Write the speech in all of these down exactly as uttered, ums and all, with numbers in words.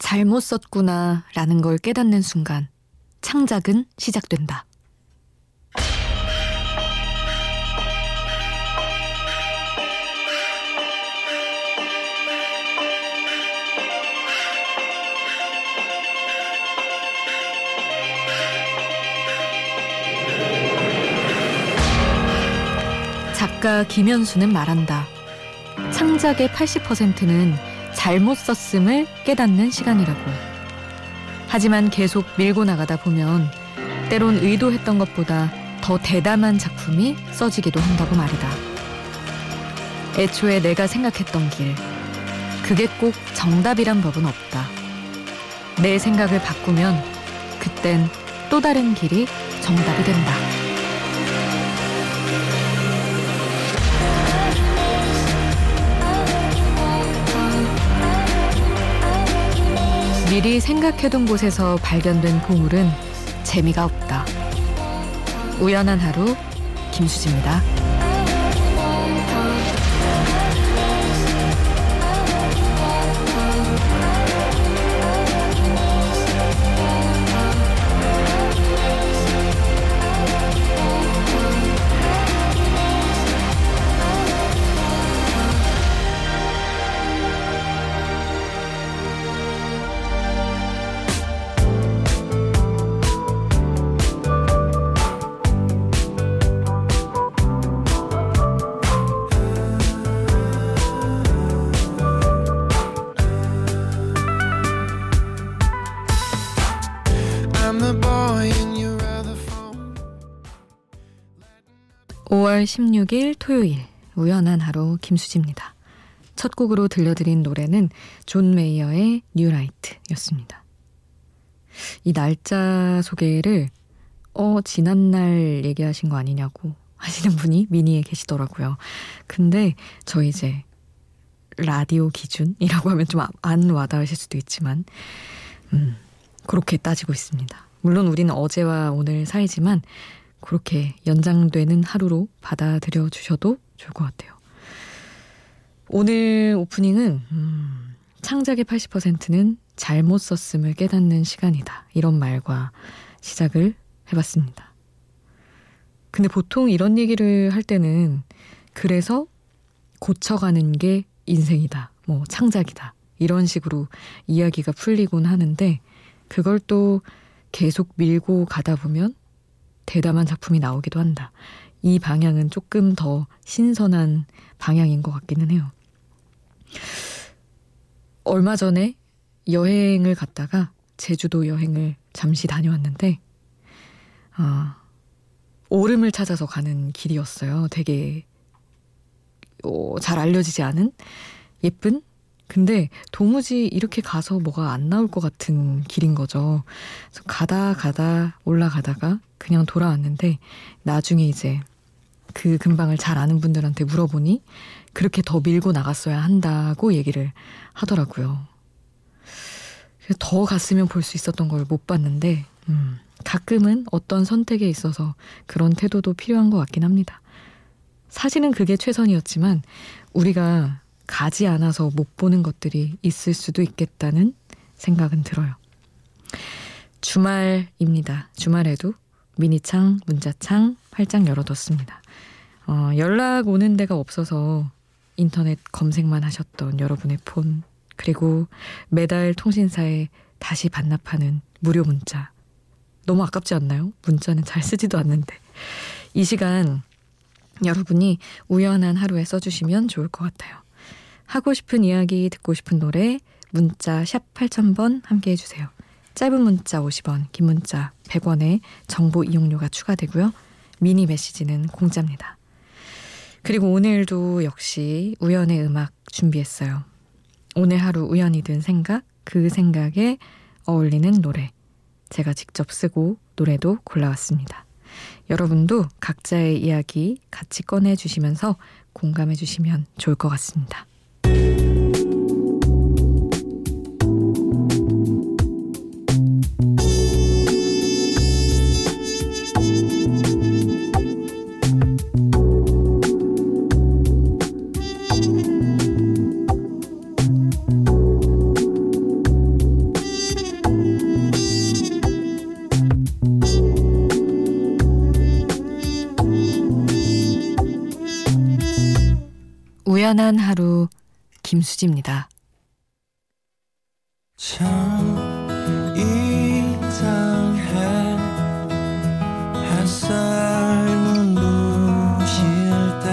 잘못 썼구나 라는 걸 깨닫는 순간 창작은 시작된다. 작가 김현수는 말한다. 창작의 팔십 퍼센트는 잘못 썼음을 깨닫는 시간이라고. 하지만 계속 밀고 나가다 보면 때론 의도했던 것보다 더 대담한 작품이 써지기도 한다고 말이다. 애초에 내가 생각했던 길, 그게 꼭 정답이란 법은 없다. 내 생각을 바꾸면 그땐 또 다른 길이 정답이 된다. 미리 생각해둔 곳에서 발견된 보물은 재미가 없다. 우연한 하루, 김수지입니다. 오월 십육일 토요일 우연한 하루 김수지입니다. 첫 곡으로 들려드린 노래는 존 메이어의 뉴라이트였습니다. 이 날짜 소개를 어 지난날 얘기하신 거 아니냐고 하시는 분이 미니에 계시더라고요. 근데 저 이제 라디오 기준이라고 하면 좀 안 와닿으실 수도 있지만 음, 그렇게 따지고 있습니다. 물론 우리는 어제와 오늘 사이지만 그렇게 연장되는 하루로 받아들여 주셔도 좋을 것 같아요. 오늘 오프닝은 음, 창작의 팔십 퍼센트는 잘못 썼음을 깨닫는 시간이다. 이런 말과 시작을 해봤습니다. 근데 보통 이런 얘기를 할 때는 그래서 고쳐가는 게 인생이다. 뭐 창작이다. 이런 식으로 이야기가 풀리곤 하는데 그걸 또 계속 밀고 가다 보면 대담한 작품이 나오기도 한다. 이 방향은 조금 더 신선한 방향인 것 같기는 해요. 얼마 전에 여행을 갔다가 제주도 여행을 잠시 다녀왔는데 아, 오름을 찾아서 가는 길이었어요. 되게 어, 잘 알려지지 않은 예쁜? 근데 도무지 이렇게 가서 뭐가 안 나올 것 같은 길인 거죠. 그래서 가다 가다 올라가다가 그냥 돌아왔는데 나중에 이제 그 근방을 잘 아는 분들한테 물어보니 그렇게 더 밀고 나갔어야 한다고 얘기를 하더라고요. 더 갔으면 볼 수 있었던 걸 못 봤는데 음, 가끔은 어떤 선택에 있어서 그런 태도도 필요한 것 같긴 합니다. 사실은 그게 최선이었지만 우리가 가지 않아서 못 보는 것들이 있을 수도 있겠다는 생각은 들어요. 주말입니다. 주말에도 미니창, 문자창 활짝 열어뒀습니다. 어, 연락 오는 데가 없어서 인터넷 검색만 하셨던 여러분의 폰, 그리고 매달 통신사에 다시 반납하는 무료 문자. 너무 아깝지 않나요? 문자는 잘 쓰지도 않는데. 이 시간 여러분이 우연한 하루에 써주시면 좋을 것 같아요. 하고 싶은 이야기, 듣고 싶은 노래, 문자 샵 팔천 번 함께 해주세요. 짧은 문자 오십 원, 긴 문자 백 원에 정보 이용료가 추가되고요. 미니 메시지는 공짜입니다. 그리고 오늘도 역시 우연의 음악 준비했어요. 오늘 하루 우연히 든 생각, 그 생각에 어울리는 노래. 제가 직접 쓰고 노래도 골라왔습니다. 여러분도 각자의 이야기 같이 꺼내주시면서 공감해주시면 좋을 것 같습니다. 미안한 하루 김수지입니다. 참 이상해 햇살 눈부실 때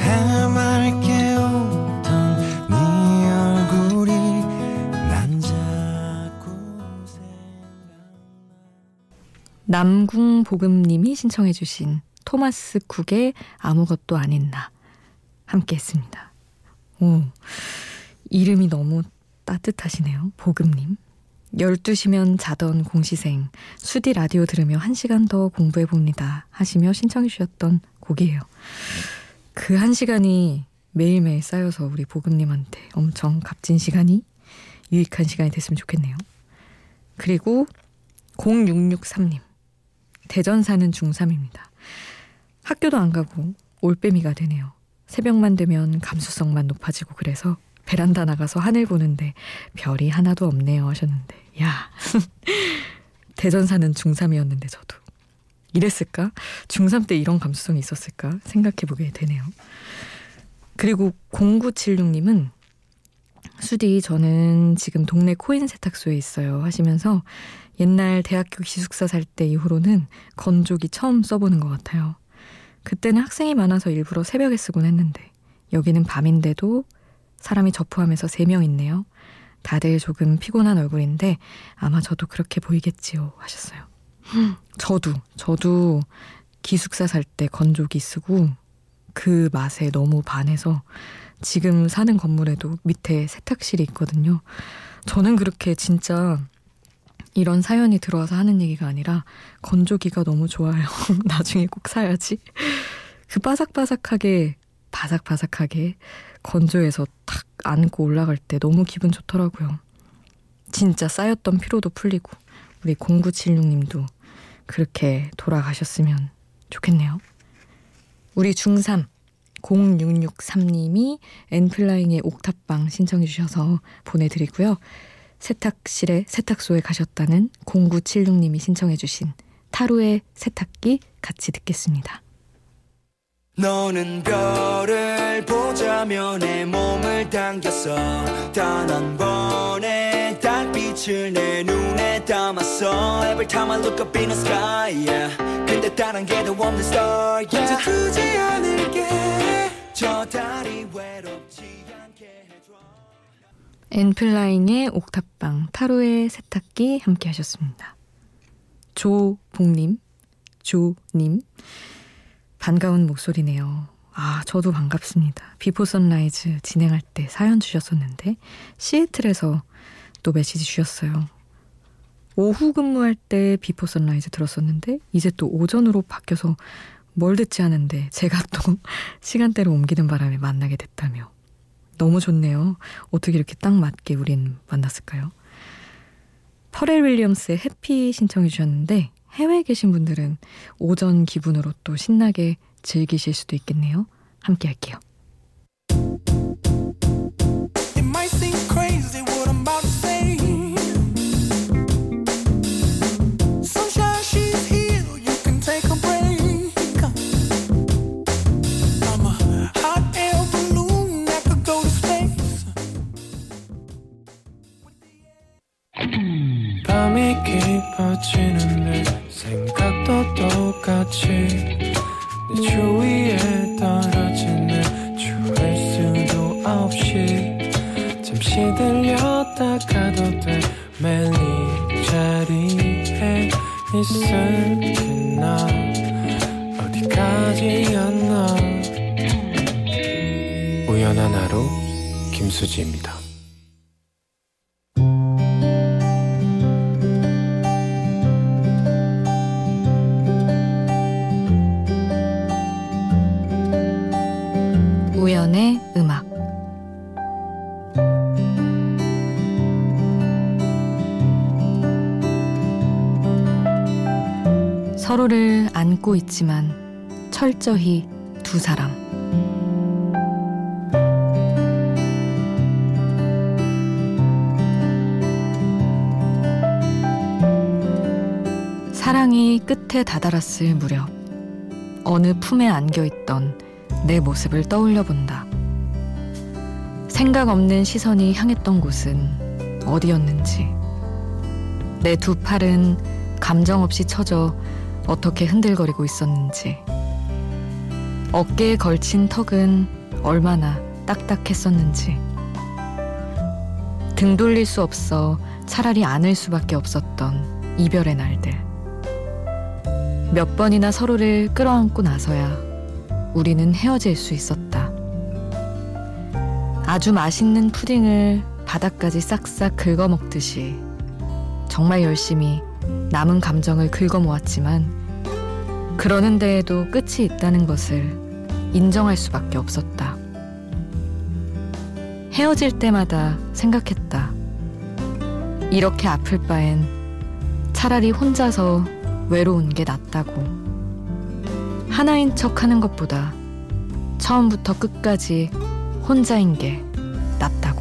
해맑게 웃던 네 얼굴이 난 자꾸 생각나. 남궁복음님이 신청해 주신 토마스 쿡의 아무것도 안 했나 함께 했습니다. 오, 이름이 너무 따뜻하시네요. 복음님. 열두 시면 자던 공시생, 수디 라디오 들으며 한 시간 더 공부해봅니다 하시며 신청해 주셨던 곡이에요. 그 한 시간이 매일매일 쌓여서 우리 복음님한테 엄청 값진 시간이, 유익한 시간이 됐으면 좋겠네요. 그리고 공육육삼님. 대전 사는 중삼입니다. 학교도 안 가고 올빼미가 되네요. 새벽만 되면 감수성만 높아지고 그래서 베란다 나가서 하늘 보는데 별이 하나도 없네요 하셨는데, 야 대전 사는 중삼이었는데 저도 이랬을까? 중삼 때 이런 감수성이 있었을까? 생각해보게 되네요. 그리고 공구칠육님은 수디 저는 지금 동네 코인 세탁소에 있어요 하시면서 옛날 대학교 기숙사 살 때 이후로는 건조기 처음 써보는 것 같아요. 그때는 학생이 많아서 일부러 새벽에 쓰곤 했는데 여기는 밤인데도 사람이 저 포함해서 세 명 있네요. 다들 조금 피곤한 얼굴인데 아마 저도 그렇게 보이겠지요 하셨어요. 저도 저도 기숙사 살 때 건조기 쓰고 그 맛에 너무 반해서 지금 사는 건물에도 밑에 세탁실이 있거든요. 저는 그렇게 진짜 이런 사연이 들어와서 하는 얘기가 아니라 건조기가 너무 좋아요. 나중에 꼭 사야지. 그 바삭바삭하게 바삭바삭하게 건조해서 탁 안고 올라갈 때 너무 기분 좋더라고요. 진짜 쌓였던 피로도 풀리고 우리 공구칠육님도 그렇게 돌아가셨으면 좋겠네요. 우리 중삼 공육육삼님이 엔플라잉의 옥탑방 신청해 주셔서 보내드리고요. 세탁실에 세탁소에 가셨다는 공구칠육님이 신청해 주신 타로의 세탁기 같이 듣겠습니다. 너는 별을 보자며 내 몸을 당겼어. 단 한 번의 달빛을 내 눈에 담았어. Every time I look up in the sky yeah. 근데 다른 게 더 없는 star yeah. 혼자 두지 않을게 저 달이 외롭지 않게 해줘. 엔플라잉의 옥탑방, 타로의 세탁기 함께 하셨습니다. 조봉님, 조님 반가운 목소리네요. 아, 저도 반갑습니다. 비포 선라이즈 진행할 때 사연 주셨었는데 시애틀에서 또 메시지 주셨어요. 오후 근무할 때 비포 선라이즈 들었었는데 이제 또 오전으로 바뀌어서 뭘 듣지 않은데 제가 또 시간대로 옮기는 바람에 만나게 됐다며. 너무 좋네요. 어떻게 이렇게 딱 맞게 우린 만났을까요? 퍼렐 윌리엄스의 해피 신청해 주셨는데 해외에 계신 분들은 오전 기분으로 또 신나게 즐기실 수도 있겠네요. 함께 할게요. 밤이 깊어지는데 생각도 똑같이 내 주위에 떨어지네 주할 수도 없이 잠시 들렸다 가도 돼 매일 이 자리에 있을게 나 어디까지였나. 우연한 하루 김수지입니다. 우연의 음악. 서로를 안고 있지만 철저히 두 사람. 사랑이 끝에 다다랐을 무렵 어느 품에 안겨있던 내 모습을 떠올려 본다. 생각 없는 시선이 향했던 곳은 어디였는지. 내 두 팔은 감정 없이 처져 어떻게 흔들거리고 있었는지. 어깨에 걸친 턱은 얼마나 딱딱했었는지. 등 돌릴 수 없어 차라리 안을 수밖에 없었던 이별의 날들. 몇 번이나 서로를 끌어안고 나서야 우리는 헤어질 수 있었다. 아주 맛있는 푸딩을 바닥까지 싹싹 긁어먹듯이 정말 열심히 남은 감정을 긁어모았지만 그러는 데에도 끝이 있다는 것을 인정할 수밖에 없었다. 헤어질 때마다 생각했다. 이렇게 아플 바엔 차라리 혼자서 외로운 게 낫다고. 하나인 척 하는 것보다 처음부터 끝까지 혼자인 게 낫다고.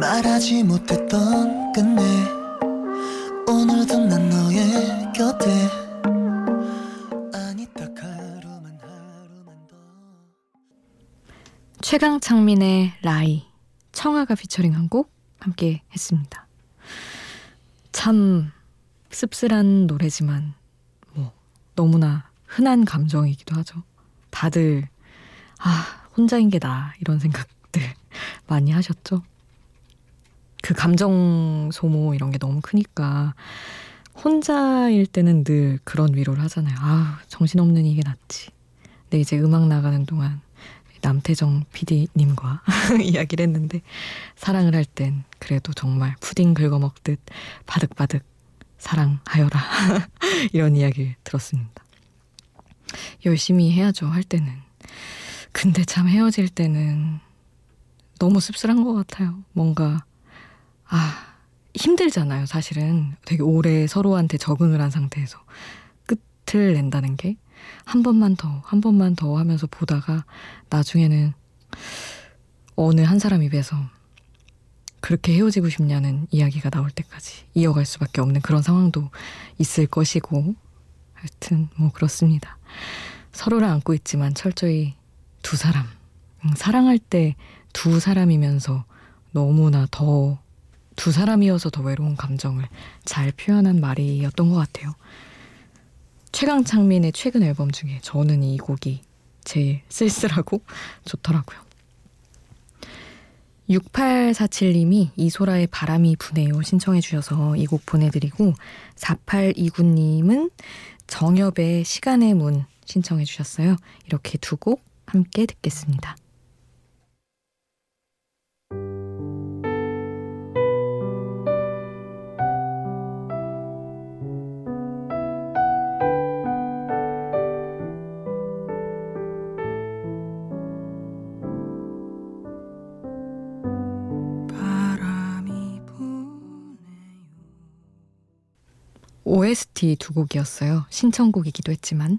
말하지 못했던 끝내 오늘도 난 너의 곁에 아니 딱 하루만 하루만 더. 최강창민의 라이, 청아가 피처링한 곡 함께 했습니다. 참 씁쓸한 노래지만 뭐 너무나 흔한 감정이기도 하죠. 다들 아 혼자인 게 나아 이런 생각들 많이 하셨죠. 그 감정 소모 이런 게 너무 크니까 혼자일 때는 늘 그런 위로를 하잖아요. 아 정신없는 이게 낫지. 근데 이제 음악 나가는 동안 남태정 피디님과 이야기를 했는데 사랑을 할 땐 그래도 정말 푸딩 긁어먹듯 바득바득 사랑하여라 이런 이야기를 들었습니다. 열심히 해야죠 할 때는. 근데 참 헤어질 때는 너무 씁쓸한 것 같아요. 뭔가 아, 힘들잖아요, 사실은. 되게 오래 서로한테 적응을 한 상태에서 끝을 낸다는 게 한 번만 더, 한 번만 더 하면서 보다가 나중에는 어느 한 사람 입에서 그렇게 헤어지고 싶냐는 이야기가 나올 때까지 이어갈 수밖에 없는 그런 상황도 있을 것이고 하여튼 뭐 그렇습니다. 서로를 안고 있지만 철저히 두 사람, 사랑할 때 두 사람이면서 너무나 더 두 사람이어서 더 외로운 감정을 잘 표현한 말이었던 것 같아요. 최강창민의 최근 앨범 중에 저는 이 곡이 제일 쓸쓸하고 좋더라고요. 육팔사칠님이 이소라의 바람이 부네요 신청해 주셔서 이 곡 보내드리고 사팔이구님은 정엽의 시간의 문 신청해 주셨어요. 이렇게 두 곡 함께 듣겠습니다. 오에스티 두 곡이었어요. 신청곡이기도 했지만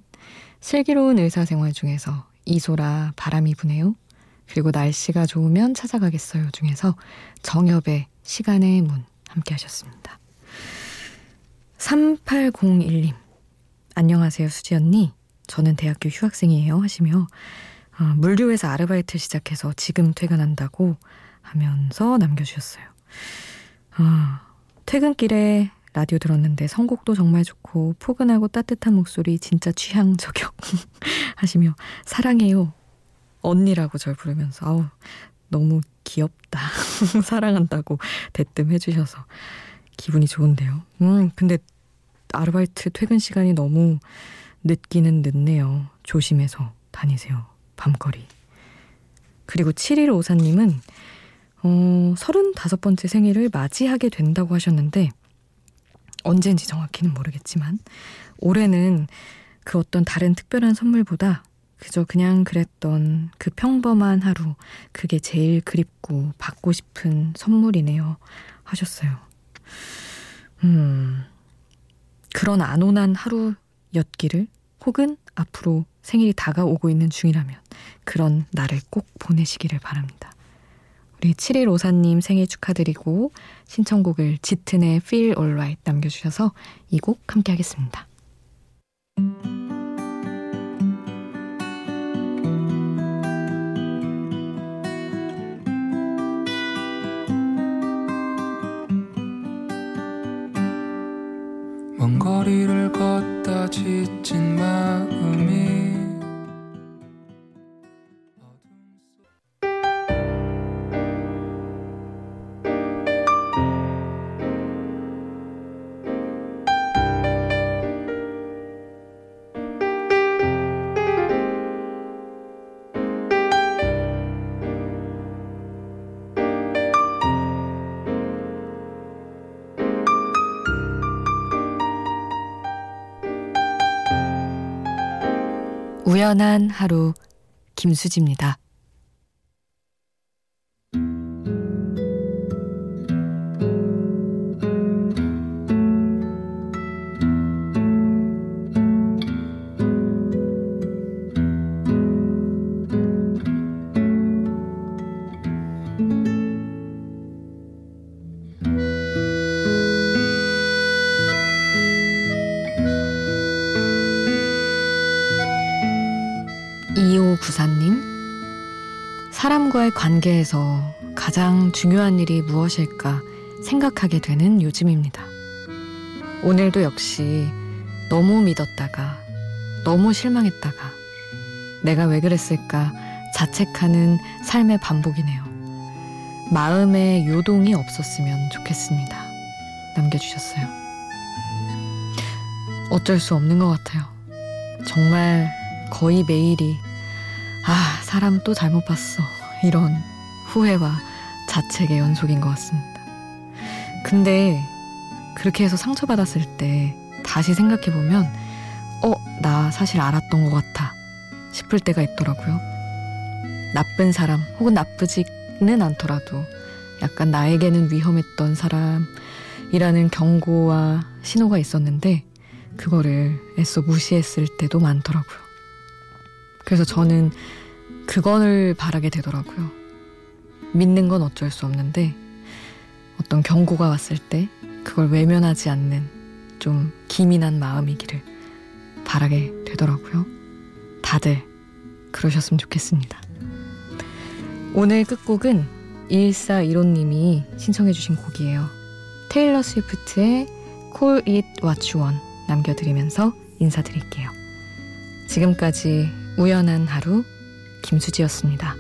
슬기로운 의사생활 중에서 이소라 바람이 부네요. 그리고 날씨가 좋으면 찾아가겠어요 중에서 정엽의 시간의 문 함께 하셨습니다. 삼팔공일님 안녕하세요 수지 언니. 저는 대학교 휴학생이에요 하시며 아, 물류회사 아르바이트 시작해서 지금 퇴근한다고 하면서 남겨주셨어요. 아, 퇴근길에 라디오 들었는데 선곡도 정말 좋고 포근하고 따뜻한 목소리 진짜 취향 저격 하시며 사랑해요 언니라고 절 부르면서 아우 너무 귀엽다 사랑한다고 대뜸 해주셔서 기분이 좋은데요. 음 근데 아르바이트 퇴근 시간이 너무 늦기는 늦네요. 조심해서 다니세요. 밤거리. 그리고 칠일오사님은 어, 서른다섯 번째 생일을 맞이하게 된다고 하셨는데 언제인지 정확히는 모르겠지만 올해는 그 어떤 다른 특별한 선물보다 그저 그냥 그랬던 그 평범한 하루, 그게 제일 그립고 받고 싶은 선물이네요 하셨어요. 음, 그런 안온한 하루였기를, 혹은 앞으로 생일이 다가오고 있는 중이라면 그런 날을 꼭 보내시기를 바랍니다. 우리 칠일오사님 생일 축하드리고 신청곡을 짙은의 Feel Alright 남겨주셔서 이 곡 함께 하겠습니다. 먼 거리를 걷다 지친 마음이 우연한 하루, 김수지입니다. 이오구사님, 사람과의 관계에서 가장 중요한 일이 무엇일까 생각하게 되는 요즘입니다. 오늘도 역시 너무 믿었다가 너무 실망했다가 내가 왜 그랬을까 자책하는 삶의 반복이네요. 마음에 요동이 없었으면 좋겠습니다 남겨주셨어요. 어쩔 수 없는 것 같아요. 정말 거의 매일이 아, 사람 또 잘못 봤어, 이런 후회와 자책의 연속인 것 같습니다. 근데 그렇게 해서 상처받았을 때 다시 생각해보면 어, 나 사실 알았던 것 같아 싶을 때가 있더라고요. 나쁜 사람, 혹은 나쁘지는 않더라도 약간 나에게는 위험했던 사람이라는 경고와 신호가 있었는데 그거를 애써 무시했을 때도 많더라고요. 그래서 저는 그거를 바라게 되더라고요. 믿는 건 어쩔 수 없는데 어떤 경고가 왔을 때 그걸 외면하지 않는 좀 기민한 마음이기를 바라게 되더라고요. 다들 그러셨으면 좋겠습니다. 오늘 끝곡은 일사일오님이 신청해 주신 곡이에요. 테일러 스위프트의 Call It What You Want 남겨드리면서 인사드릴게요. 지금까지 우연한 하루, 김수지였습니다.